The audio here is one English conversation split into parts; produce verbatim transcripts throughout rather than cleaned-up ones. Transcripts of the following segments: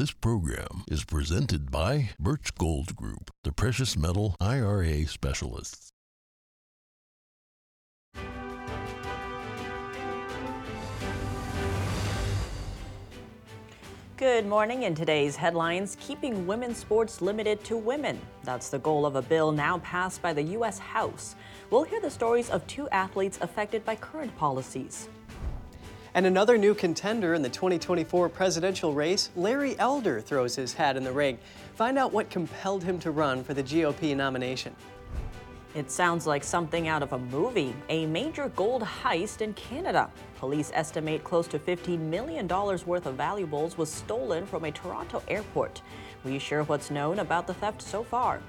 This program is presented by Birch Gold Group, the precious metal I R A specialists. Good morning. In today's headlines, keeping women's sports limited to women. That's the goal of a bill now passed by the U S House. We'll hear the stories of two athletes affected by current policies. And another new contender in the twenty twenty-four presidential race, Larry Elder throws his hat in the ring. Find out what compelled him to run for the G O P nomination. It sounds like something out of a movie, a major gold heist in Canada. Police estimate close to fifteen million dollars worth of valuables was stolen from a Toronto airport. We share what's known about the theft so far.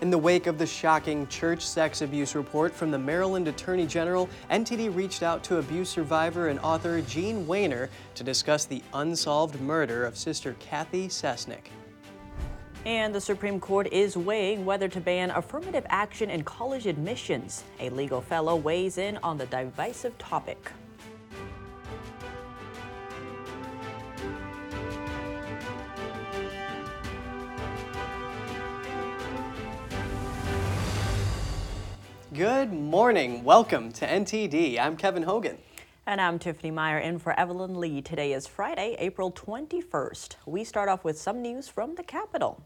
In the wake of the shocking church sex abuse report from the Maryland Attorney General, N T D reached out to abuse survivor and author Jean Wehner to discuss the unsolved murder of Sister Kathy Cesnik. And the Supreme Court is weighing whether to ban affirmative action in college admissions. A legal fellow weighs in on the divisive topic. Good morning. Welcome to N T D. I'm Kevin Hogan. And I'm Tiffany Meyer in for Evelyn Lee. Today is Friday, April twenty-first. We start off with some news from the Capitol.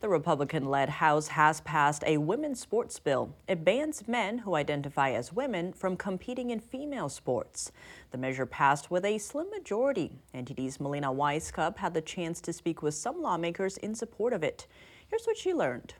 The Republican-led House has passed a women's sports bill. It bans men who identify as women from competing in female sports. The measure passed with a slim majority. N T D's Melina Wisecup had the chance to speak with some lawmakers in support of it. Here's what she learned.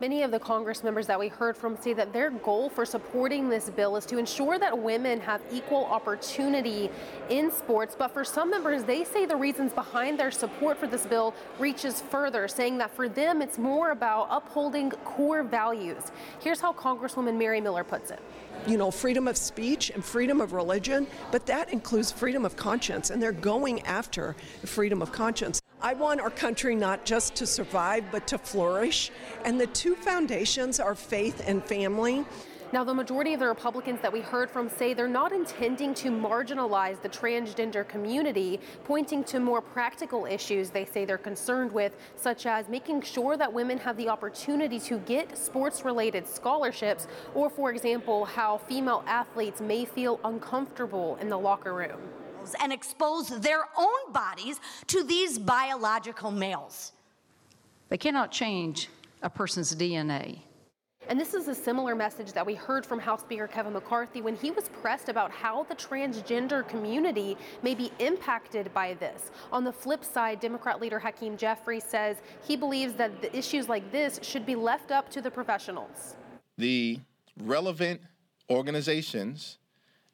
Many of the Congress members that we heard from say that their goal for supporting this bill is to ensure that women have equal opportunity in sports. But for some members, they say the reasons behind their support for this bill reaches further, saying that for them, it's more about upholding core values. Here's how Congresswoman Mary Miller puts it. You know, freedom of speech and freedom of religion, but that includes freedom of conscience, and they're going after freedom of conscience. I want our country not just to survive, but to flourish. And the two foundations are faith and family. Now, the majority of the Republicans that we heard from say they're not intending to marginalize the transgender community, pointing to more practical issues they say they're concerned with, such as making sure that women have the opportunity to get sports-related scholarships, or, for example, how female athletes may feel uncomfortable in the locker room and expose their own bodies to these biological males. They cannot change a person's D N A. And this is a similar message that we heard from House Speaker Kevin McCarthy when he was pressed about how the transgender community may be impacted by this. On the flip side, Democrat leader Hakeem Jeffries says he believes that the issues like this should be left up to the professionals. The relevant organizations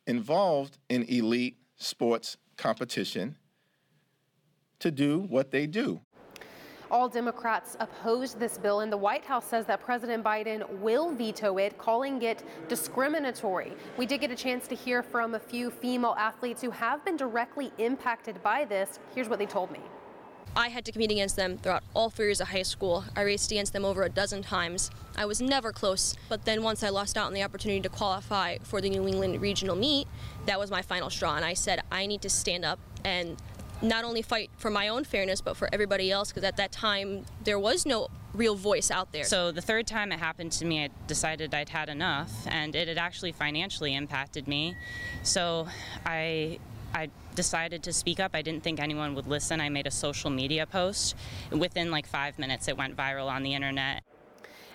involved in elite sports competition to do what they do. All Democrats opposed this bill, and the White House says that President Biden will veto it, calling it discriminatory. We did get a chance to hear from a few female athletes who have been directly impacted by this. Here's what they told me. I had to compete against them throughout all four years of high school. I raced against them over a dozen times. I was never close, but then once I lost out on the opportunity to qualify for the New England regional meet, that was my final straw, and I said I need to stand up and not only fight for my own fairness, but for everybody else, because at that time there was no real voice out there. So the third time it happened to me, I decided I'd had enough, and it had actually financially impacted me. So I I decided to speak up. I didn't think anyone would listen. I made a social media post. Within like five minutes, it went viral on the internet.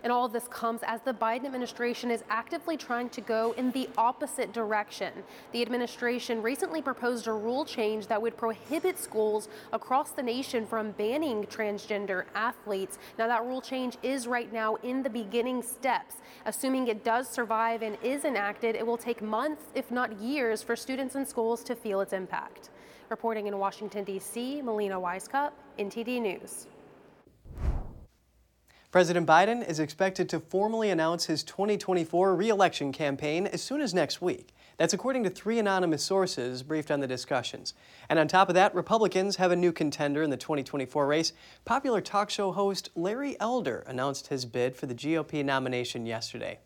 And all of this comes as the Biden administration is actively trying to go in the opposite direction. The administration recently proposed a rule change that would prohibit schools across the nation from banning transgender athletes. Now, that rule change is right now in the beginning steps. Assuming it does survive and is enacted, it will take months, if not years, for students and schools to feel its impact. Reporting in Washington, D C, Melina Wisecup, N T D News. President Biden is expected to formally announce his twenty twenty-four re-election campaign as soon as next week. That's according to three anonymous sources briefed on the discussions. And on top of that, Republicans have a new contender in the twenty twenty-four race. Popular talk show host Larry Elder announced his bid for the G O P nomination yesterday.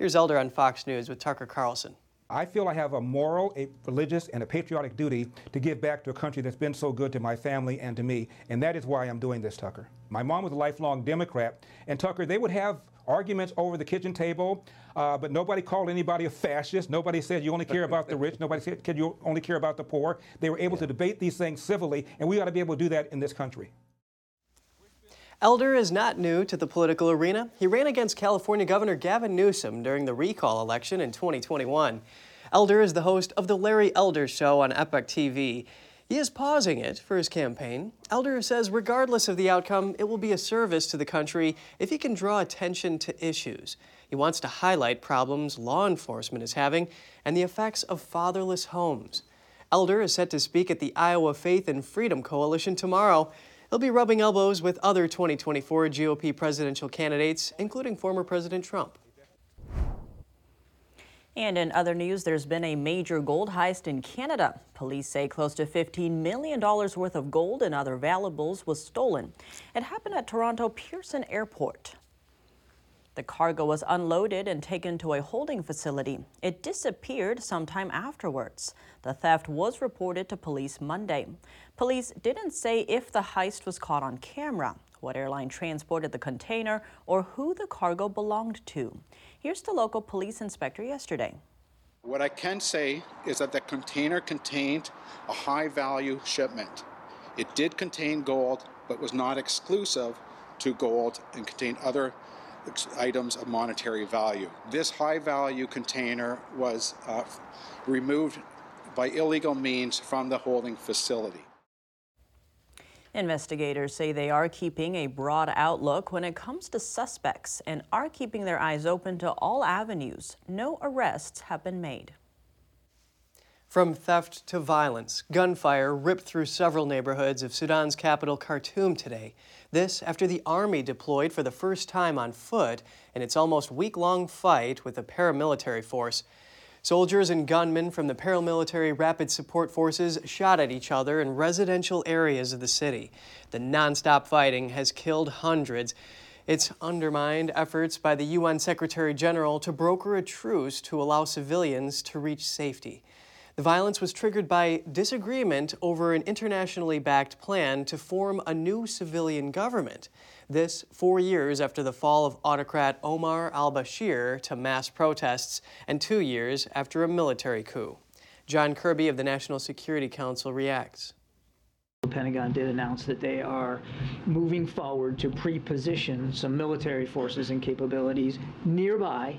Here's Elder on Fox News with Tucker Carlson. I feel I have a moral, a religious, and a patriotic duty to give back to a country that's been so good to my family and to me, and that is why I'm doing this, Tucker. My mom was a lifelong Democrat, and Tucker, they would have arguments over the kitchen table, uh, but nobody called anybody a fascist. Nobody said you only care about the rich. Nobody said you only care about the poor. They were able yeah. to debate these things civilly, and we ought to be able to do that in this country. Elder is not new to the political arena. He ran against California Governor Gavin Newsom during the recall election in twenty twenty-one. Elder is the host of The Larry Elder Show on Epoch T V. He is pausing it for his campaign. Elder says regardless of the outcome, it will be a service to the country if he can draw attention to issues. He wants to highlight problems law enforcement is having and the effects of fatherless homes. Elder is set to speak at the Iowa Faith and Freedom Coalition tomorrow. He'll be rubbing elbows with other twenty twenty-four G O P presidential candidates, including former President Trump. And in other news, there's been a major gold heist in Canada. Police say close to fifteen million dollars worth of gold and other valuables was stolen. It happened at Toronto Pearson Airport. The cargo was unloaded and taken to a holding facility. It disappeared sometime afterwards. The theft was reported to police Monday. Police didn't say if the heist was caught on camera, what airline transported the container, or who the cargo belonged to. Here's the local police inspector yesterday. What I can say is that the container contained a high-value shipment. It did contain gold, but was not exclusive to gold and contained other items of monetary value. This high-value container was uh, removed by illegal means from the holding facility. Investigators say they are keeping a broad outlook when it comes to suspects and are keeping their eyes open to all avenues. No arrests have been made. From theft to violence, gunfire ripped through several neighborhoods of Sudan's capital, Khartoum, today. This after the army deployed for the first time on foot in its almost week-long fight with a paramilitary force. Soldiers and gunmen from the paramilitary Rapid Support Forces shot at each other in residential areas of the city. The nonstop fighting has killed hundreds. It's undermined efforts by the U N Secretary General to broker a truce to allow civilians to reach safety. The violence was triggered by disagreement over an internationally backed plan to form a new civilian government. This four years after the fall of autocrat Omar al-Bashir to mass protests and two years after a military coup. John Kirby of the National Security Council reacts. The Pentagon did announce that they are moving forward to pre-position some military forces and capabilities nearby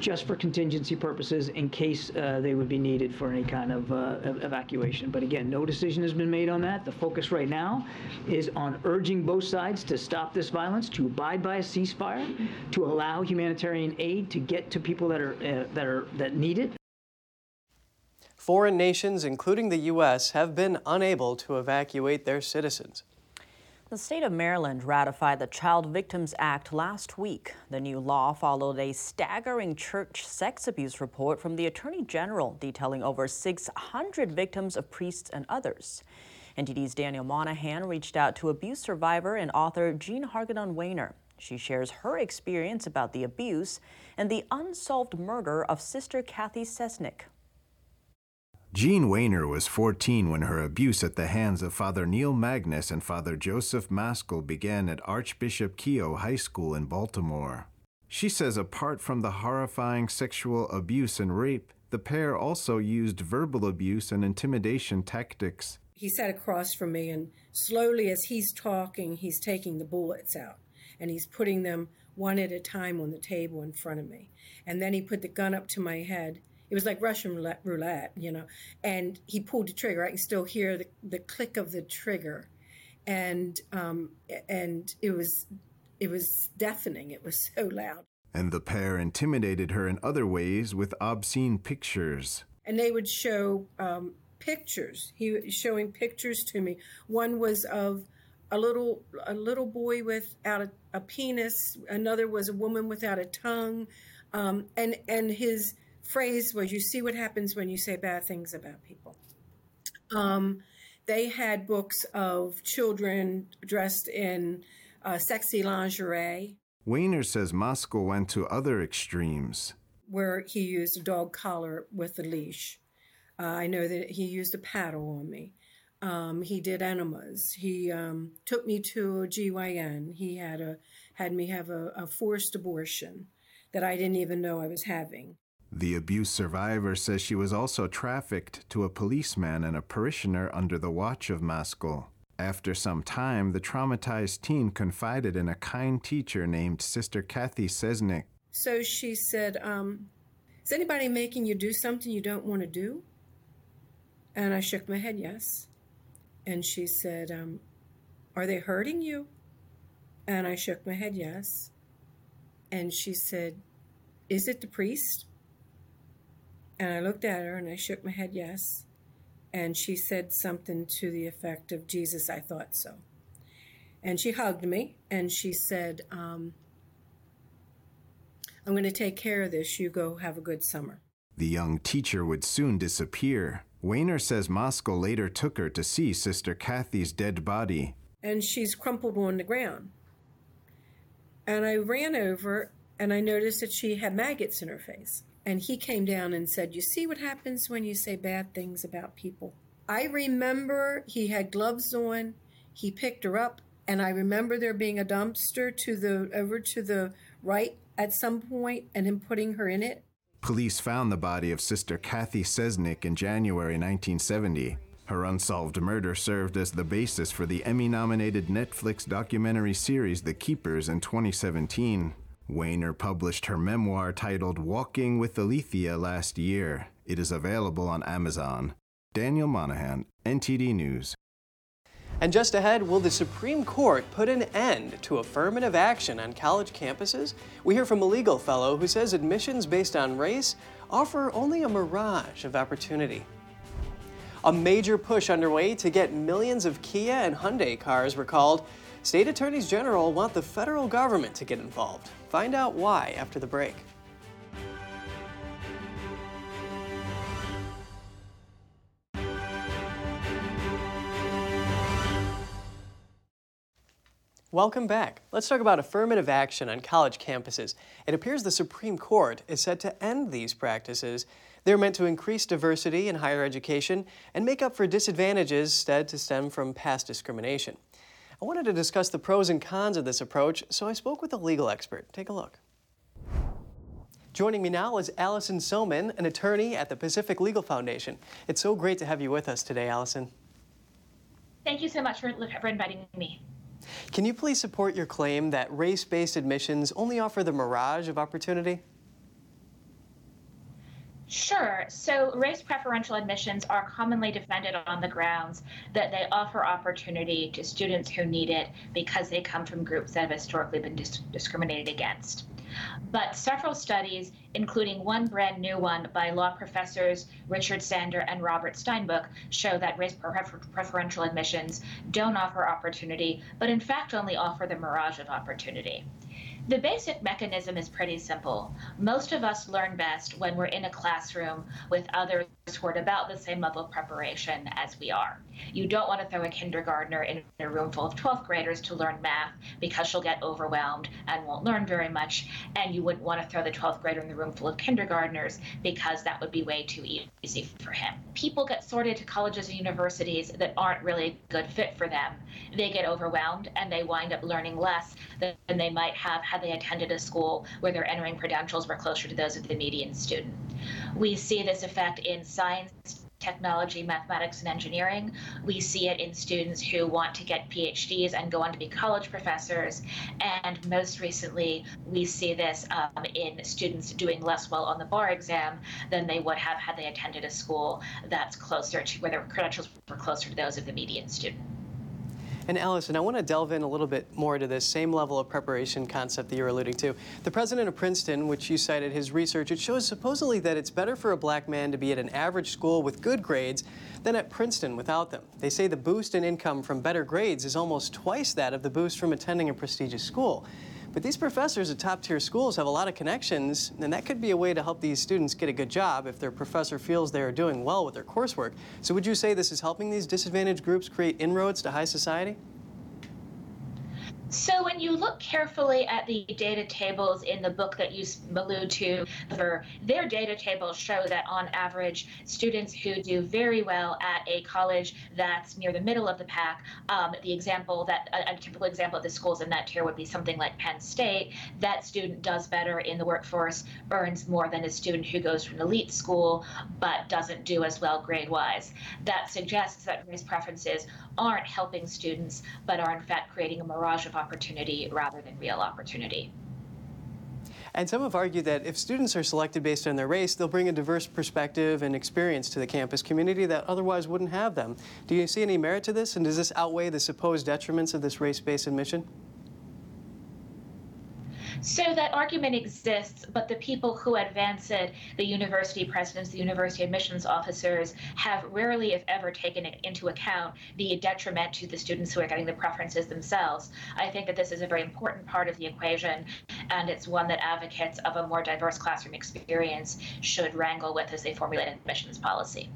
just for contingency purposes in case uh, they would be needed for any kind of uh, evacuation. But again, no decision has been made on that. The focus right now is on urging both sides to stop this violence, to abide by a ceasefire, to allow humanitarian aid to get to people that are uh, that are that need it. Foreign nations, including the U S, have been unable to evacuate their citizens. The state of Maryland ratified the Child Victims Act last week. The new law followed a staggering church sex abuse report from the Attorney General detailing over six hundred victims of priests and others. N T D's Daniel Monahan reached out to abuse survivor and author Jean Hargadon Wehner. She shares her experience about the abuse and the unsolved murder of Sister Kathy Cesnik. Jean Wehner was fourteen when her abuse at the hands of Father Neil Magnus and Father Joseph Maskell began at Archbishop Keough High School in Baltimore. She says apart from the horrifying sexual abuse and rape, the pair also used verbal abuse and intimidation tactics. He sat across from me, and slowly as he's talking, he's taking the bullets out, and he's putting them one at a time on the table in front of me. And then he put the gun up to my head. It was like Russian roulette, you know, and he pulled the trigger. I can still hear the, the click of the trigger, and um, and it was it was deafening. It was so loud. And the pair intimidated her in other ways with obscene pictures. And they would show um, pictures. He was showing pictures to me. One was of a little a little boy without a, a penis. Another was a woman without a tongue, um, and and his. Phrase was, you see what happens when you say bad things about people. Um, they had books of children dressed in uh, sexy lingerie. Wehner says Moscow went to other extremes. where he used a dog collar with a leash. Uh, I know that he used a paddle on me. Um, he did enemas. He um, took me to a G Y N. He had a had me have a, a forced abortion that I didn't even know I was having. The abuse survivor says she was also trafficked to a policeman and a parishioner under the watch of Maskell. After some time, the traumatized teen confided in a kind teacher named Sister Kathy Cesnik. So she said, um, is anybody making you do something you don't want to do? And I shook my head, yes. And she said, um, are they hurting you? And I shook my head, yes. And she said, is it the priest? And I looked at her and I shook my head, yes. And she said something to the effect of, Jesus, I thought so. And she hugged me and she said, um, I'm going to take care of this. You go have a good summer. The young teacher would soon disappear. Wehner says Maskell later took her to see Sister Kathy's dead body. And she's crumpled on the ground. And I ran over and I noticed that she had maggots in her face. And he came down and said, you see what happens when you say bad things about people? I remember he had gloves on. He picked her up. And I remember there being a dumpster to the over to the right at some point and him putting her in it. Police found the body of Sister Kathy Cesnik in January nineteen seventy. Her unsolved murder served as the basis for the Emmy-nominated Netflix documentary series The Keepers in twenty seventeen. Wehner published her memoir titled Walking with Aletheia last year. It is available on Amazon. Daniel Monahan, N T D News. And just ahead, will the Supreme Court put an end to affirmative action on college campuses? We hear from a legal fellow who says admissions based on race offer only a mirage of opportunity. A major push underway to get millions of Kia and Hyundai cars recalled. State attorneys general want the federal government to get involved. Find out why after the break. Welcome back. Let's talk about affirmative action on college campuses. It appears the Supreme Court is set to end these practices. They're meant to increase diversity in higher education and make up for disadvantages that stem from past discrimination. I wanted to discuss the pros and cons of this approach, so I spoke with a legal expert. Take a look. Joining me now is Allison Soman, an attorney at the Pacific Legal Foundation. It's so great to have you with us today, Allison. Thank you so much for, for inviting me. Can you please support your claim that race-based admissions only offer the mirage of opportunity? Sure. So race preferential admissions are commonly defended on the grounds that they offer opportunity to students who need it because they come from groups that have historically been dis- discriminated against. But several studies, including one brand new one by law professors Richard Sander and Robert Steinbock, show that race preferential admissions don't offer opportunity, but in fact only offer the mirage of opportunity. The basic mechanism is pretty simple. Most of us learn best when we're in a classroom with others who are at about the same level of preparation as we are. You don't want to throw a kindergartner in a room full of twelfth graders to learn math because she'll get overwhelmed and won't learn very much, and you wouldn't want to throw the twelfth grader in the room full of kindergartners because that would be way too easy for him. People get sorted to colleges and universities that aren't really a good fit for them. They get overwhelmed and they wind up learning less than they might have had they attended a school where their entering credentials were closer to those of the median student. We see this effect in science, technology, mathematics, and engineering. We see it in students who want to get PhDs and go on to be college professors. And most recently, we see this um, in students doing less well on the bar exam than they would have had they attended a school that's closer to where their credentials were closer to those of the median student. And Allison, I want to delve in a little bit more to this same level of preparation concept that you're alluding to. The president of Princeton, which you cited his research, it shows supposedly that it's better for a black man to be at an average school with good grades than at Princeton without them. They say the boost in income from better grades is almost twice that of the boost from attending a prestigious school. But these professors at top-tier schools have a lot of connections, and that could be a way to help these students get a good job if their professor feels they are doing well with their coursework. So would you say this is helping these disadvantaged groups create inroads to high society? So when you look carefully at the data tables in the book that you allude to, their data tables show that on average, students who do very well at a college that's near the middle of the pack, um, the example that a, a typical example of the schools in that tier would be something like Penn State, that student does better in the workforce, earns more than a student who goes to an elite school but doesn't do as well grade-wise. That suggests that race preferences aren't helping students, but are in fact creating a mirage of opportunity rather than real opportunity. And some have argued that if students are selected based on their race, they'll bring a diverse perspective and experience to the campus community that otherwise wouldn't have them. Do you see any merit to this, and does this outweigh the supposed detriments of this race-based admission? So that argument exists, but the people who advance it, the university presidents, the university admissions officers, have rarely, if ever, taken into account the detriment to the students who are getting the preferences themselves. I think that this is a very important part of the equation, and it's one that advocates of a more diverse classroom experience should wrangle with as they formulate an admissions policy.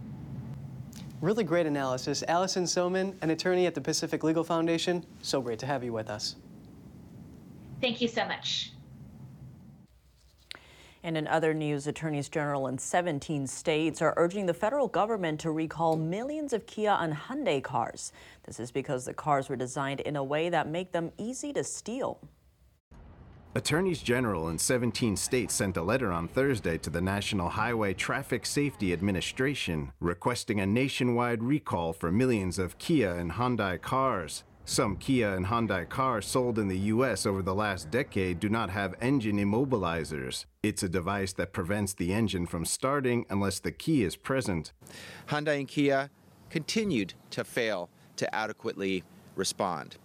Really great analysis. Allison Soman, an attorney at the Pacific Legal Foundation, so great to have you with us. Thank you so much. And in other news, attorneys general in seventeen states are urging the federal government to recall millions of Kia and Hyundai cars. This is because the cars were designed in a way that make them easy to steal. Attorneys general in seventeen states sent a letter on Thursday to the National Highway Traffic Safety Administration requesting a nationwide recall for millions of Kia and Hyundai cars. Some Kia and Hyundai cars sold in the U S over the last decade do not have engine immobilizers. It's a device that prevents the engine from starting unless the key is present. Hyundai and Kia continued to fail to adequately respond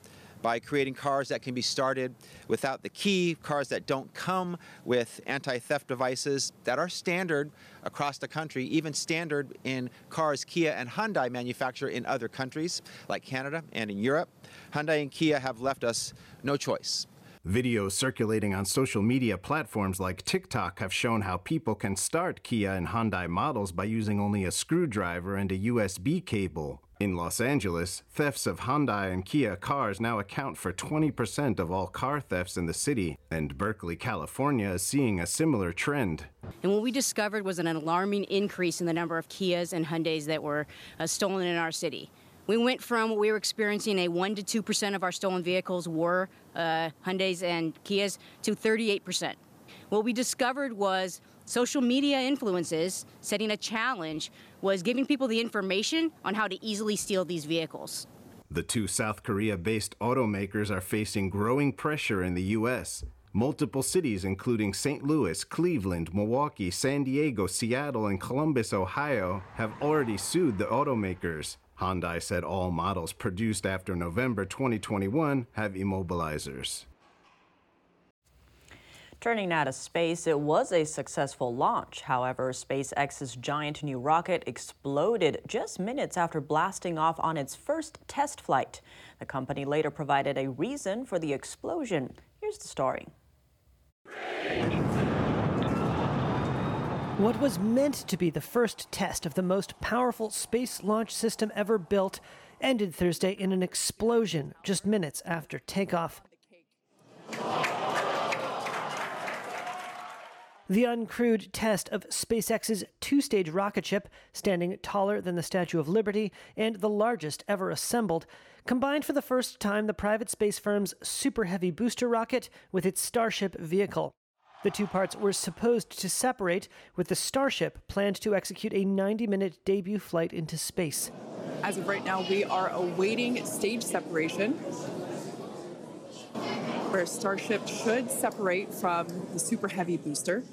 by creating cars that can be started without the key, cars that don't come with anti-theft devices that are standard across the country, even standard in cars Kia and Hyundai manufacture in other countries like Canada and in Europe. Hyundai and Kia have left us no choice. Videos circulating on social media platforms like TikTok have shown how people can start Kia and Hyundai models by using only a screwdriver and a U S B cable. In Los Angeles, thefts of Hyundai and Kia cars now account for twenty percent of all car thefts in the city, and Berkeley, California is seeing a similar trend. And what we discovered was an alarming increase in the number of Kias and Hyundais that were uh, stolen in our city. We went from what we were experiencing, a one to two percent of our stolen vehicles were uh, Hyundais and Kias, to thirty-eight percent. What we discovered was social media influences setting a challenge was giving people the information on how to easily steal these vehicles. The two South Korea-based automakers are facing growing pressure in the U S. Multiple cities, including Saint Louis, Cleveland, Milwaukee, San Diego, Seattle, and Columbus, Ohio, have already sued the automakers. Hyundai said all models produced after November twenty twenty-one have immobilizers. Turning now to space, it was a successful launch. However, SpaceX's giant new rocket exploded just minutes after blasting off on its first test flight. The company later provided a reason for the explosion. Here's the story. What was meant to be the first test of the most powerful space launch system ever built ended Thursday in an explosion just minutes after takeoff. The uncrewed test of SpaceX's two-stage rocket ship, standing taller than the Statue of Liberty and the largest ever assembled, combined for the first time the private space firm's Super Heavy booster rocket with its Starship vehicle. The two parts were supposed to separate, with the Starship planned to execute a ninety-minute debut flight into space. As of right now, we are awaiting stage separation, where Starship should separate from the Super Heavy booster.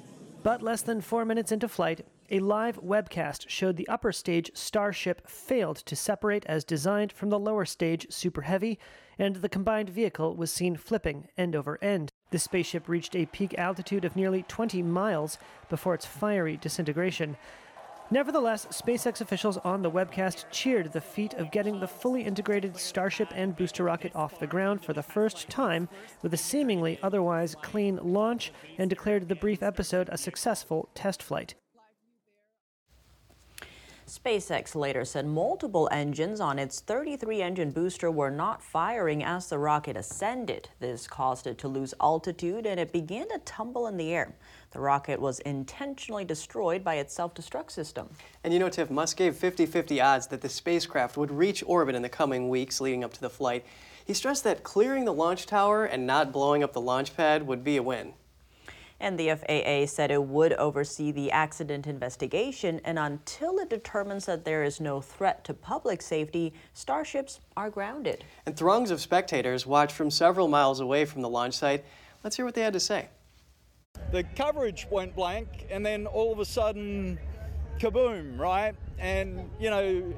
But less than four minutes into flight, a live webcast showed the upper stage Starship failed to separate as designed from the lower stage Super Heavy, and the combined vehicle was seen flipping end over end. The spaceship reached a peak altitude of nearly twenty miles before its fiery disintegration. Nevertheless, SpaceX officials on the webcast cheered the feat of getting the fully integrated Starship and booster rocket off the ground for the first time with a seemingly otherwise clean launch, and declared the brief episode a successful test flight. SpaceX later said multiple engines on its thirty-three engine booster were not firing as the rocket ascended. This caused it to lose altitude and it began to tumble in the air. The rocket was intentionally destroyed by its self-destruct system. And you know, Tiff, Musk gave fifty-fifty odds that the spacecraft would reach orbit in the coming weeks leading up to the flight. He stressed that clearing the launch tower and not blowing up the launch pad would be a win. And the F A A said it would oversee the accident investigation, and until it determines that there is no threat to public safety, Starships are grounded. And throngs of spectators watched from several miles away from the launch site. Let's hear what they had to say. The coverage went blank, and then all of a sudden, kaboom, right? And, you know,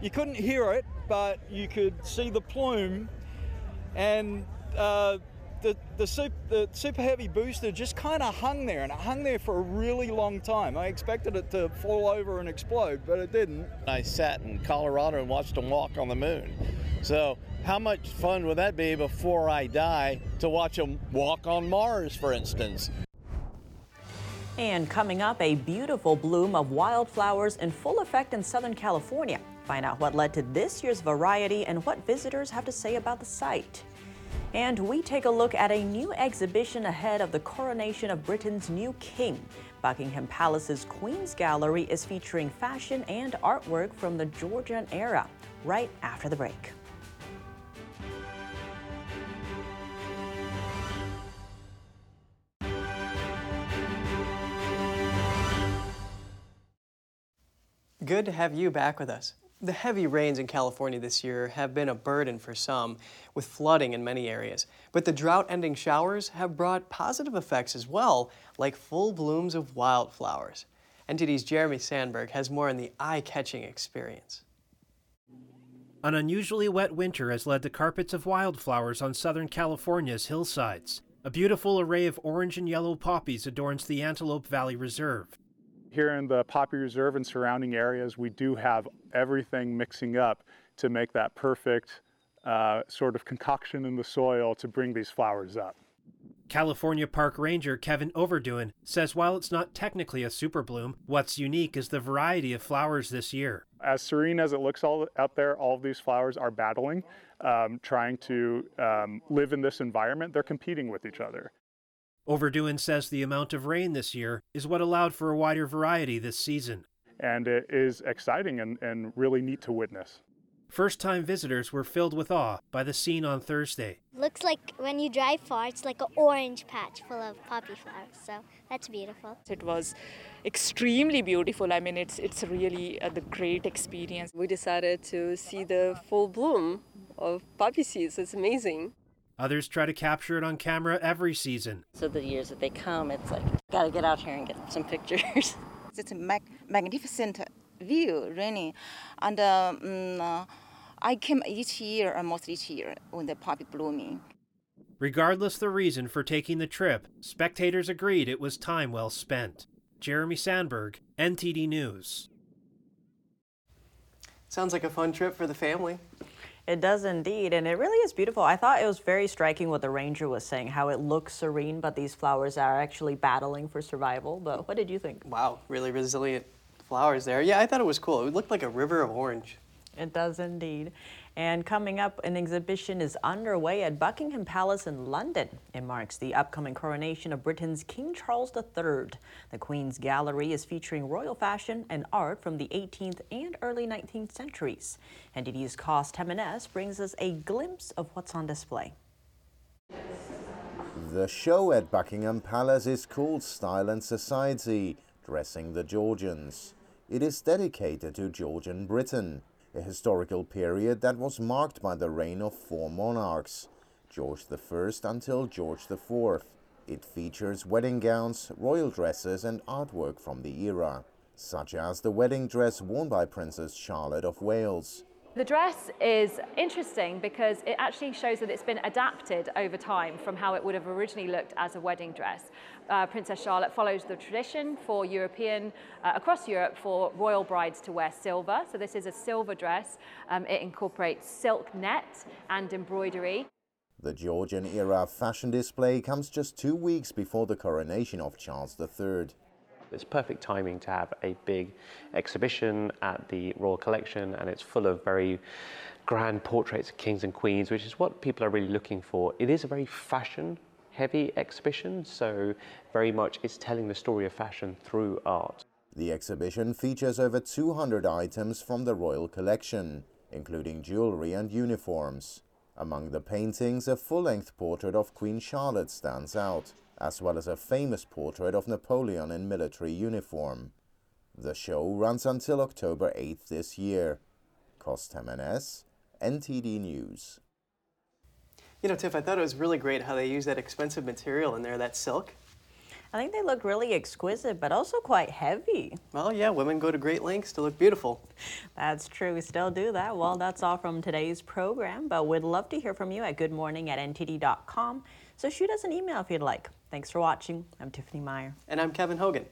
you couldn't hear it, but you could see the plume, and uh, The, the, super, the Super Heavy booster just kind of hung there, and it hung there for a really long time. I expected it to fall over and explode, but it didn't. I sat in Colorado and watched them walk on the moon. So how much fun would that be before I die to watch them walk on Mars, for instance? And coming up, a beautiful bloom of wildflowers in full effect in Southern California. Find out what led to this year's variety and what visitors have to say about the site. And we take a look at a new exhibition ahead of the coronation of Britain's new king. Buckingham Palace's Queen's Gallery is featuring fashion and artwork from the Georgian era, right after the break. Good to have you back with us. The heavy rains in California this year have been a burden for some, with flooding in many areas. But the drought-ending showers have brought positive effects as well, like full blooms of wildflowers. N T D's Jeremy Sandberg has more on the eye-catching experience. An unusually wet winter has led to carpets of wildflowers on Southern California's hillsides. A beautiful array of orange and yellow poppies adorns the Antelope Valley Reserve. Here in the Poppy Reserve and surrounding areas, we do have everything mixing up to make that perfect uh, sort of concoction in the soil to bring these flowers up. California Park Ranger Kevin Overdoen says while it's not technically a super bloom, what's unique is the variety of flowers this year. As serene as it looks all out there, all of these flowers are battling, um, trying to um, live in this environment. They're competing with each other. Overdoen says the amount of rain this year is what allowed for a wider variety this season. And it is exciting and, and really neat to witness. First-time visitors were filled with awe by the scene on Thursday. Looks like when you drive far, it's like an orange patch full of poppy flowers, so that's beautiful. It was extremely beautiful. I mean, it's, it's really a great experience. We decided to see the full bloom of poppy seeds. It's amazing. Others try to capture it on camera every season. So the years that they come, it's like, gotta get out here and get some pictures. It's a mag- magnificent view, really. And um, uh, I came each year, almost each year, when the poppy blooming. Regardless the reason for taking the trip, spectators agreed it was time well spent. Jeremy Sandberg, N T D News. Sounds like a fun trip for the family. It does indeed, and it really is beautiful. I thought it was very striking what the ranger was saying, how it looks serene, but these flowers are actually battling for survival. But what did you think? Wow, really resilient flowers there. Yeah, I thought it was cool. It looked like a river of orange. It does indeed. And coming up, an exhibition is underway at Buckingham Palace in London. It marks the upcoming coronation of Britain's King Charles the Third. The Queen's Gallery is featuring royal fashion and art from the eighteenth and early nineteenth centuries. N T D's Cost Jimenez brings us a glimpse of what's on display. The show at Buckingham Palace is called Style and Society, Dressing the Georgians. It is dedicated to Georgian Britain, a historical period that was marked by the reign of four monarchs, George the First until George the Fourth. It features wedding gowns, royal dresses and artwork from the era, such as the wedding dress worn by Princess Charlotte of Wales. The dress is interesting because it actually shows that it's been adapted over time from how it would have originally looked as a wedding dress. Uh, Princess Charlotte follows the tradition for European, uh, across Europe, for royal brides to wear silver. So this is a silver dress. Um, it incorporates silk net and embroidery. The Georgian era fashion display comes just two weeks before the coronation of Charles the Third. It's perfect timing to have a big exhibition at the Royal Collection, and it's full of very grand portraits of kings and queens, which is what people are really looking for. It is a very fashion-heavy exhibition, so very much it's telling the story of fashion through art. The exhibition features over two hundred items from the Royal Collection, including jewellery and uniforms. Among the paintings, a full-length portrait of Queen Charlotte stands out, as well as a famous portrait of Napoleon in military uniform. The show runs until October eighth this year. Cost M N S, N T D News. You know, Tiff, I thought it was really great how they use that expensive material in there, that silk. I think they look really exquisite, but also quite heavy. Well, yeah, women go to great lengths to look beautiful. That's true. We still do that. Well, that's all from today's program, but we'd love to hear from you at good morning at N T D dot com. So shoot us an email if you'd like. Thanks for watching. I'm Tiffany Meyer. And I'm Kevin Hogan.